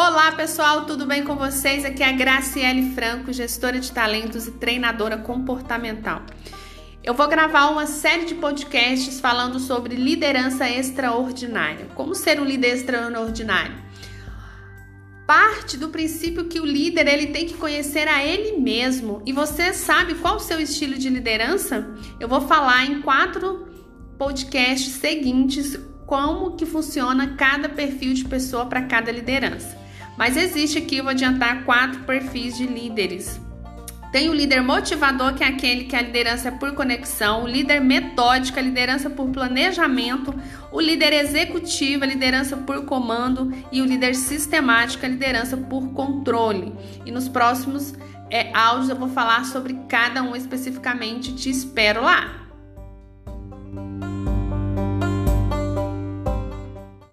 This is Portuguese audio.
Olá pessoal, tudo bem com vocês? Aqui é a Graciele Franco, gestora de talentos e treinadora comportamental. Eu vou gravar uma série de podcasts falando sobre liderança extraordinária. Como ser um líder extraordinário? Parte do princípio que o líder ele tem que conhecer a ele mesmo. E você sabe qual o seu estilo de liderança? Eu vou falar em 4 podcasts seguintes como que funciona cada perfil de pessoa para cada liderança. Mas existe aqui, eu vou adiantar, 4 perfis de líderes. Tem o líder motivador, que é aquele que a liderança é por conexão, o líder metódico, a liderança por planejamento, o líder executivo, a liderança por comando, e o líder sistemático, a liderança por controle. E nos próximos áudios eu vou falar sobre cada um especificamente, te espero lá!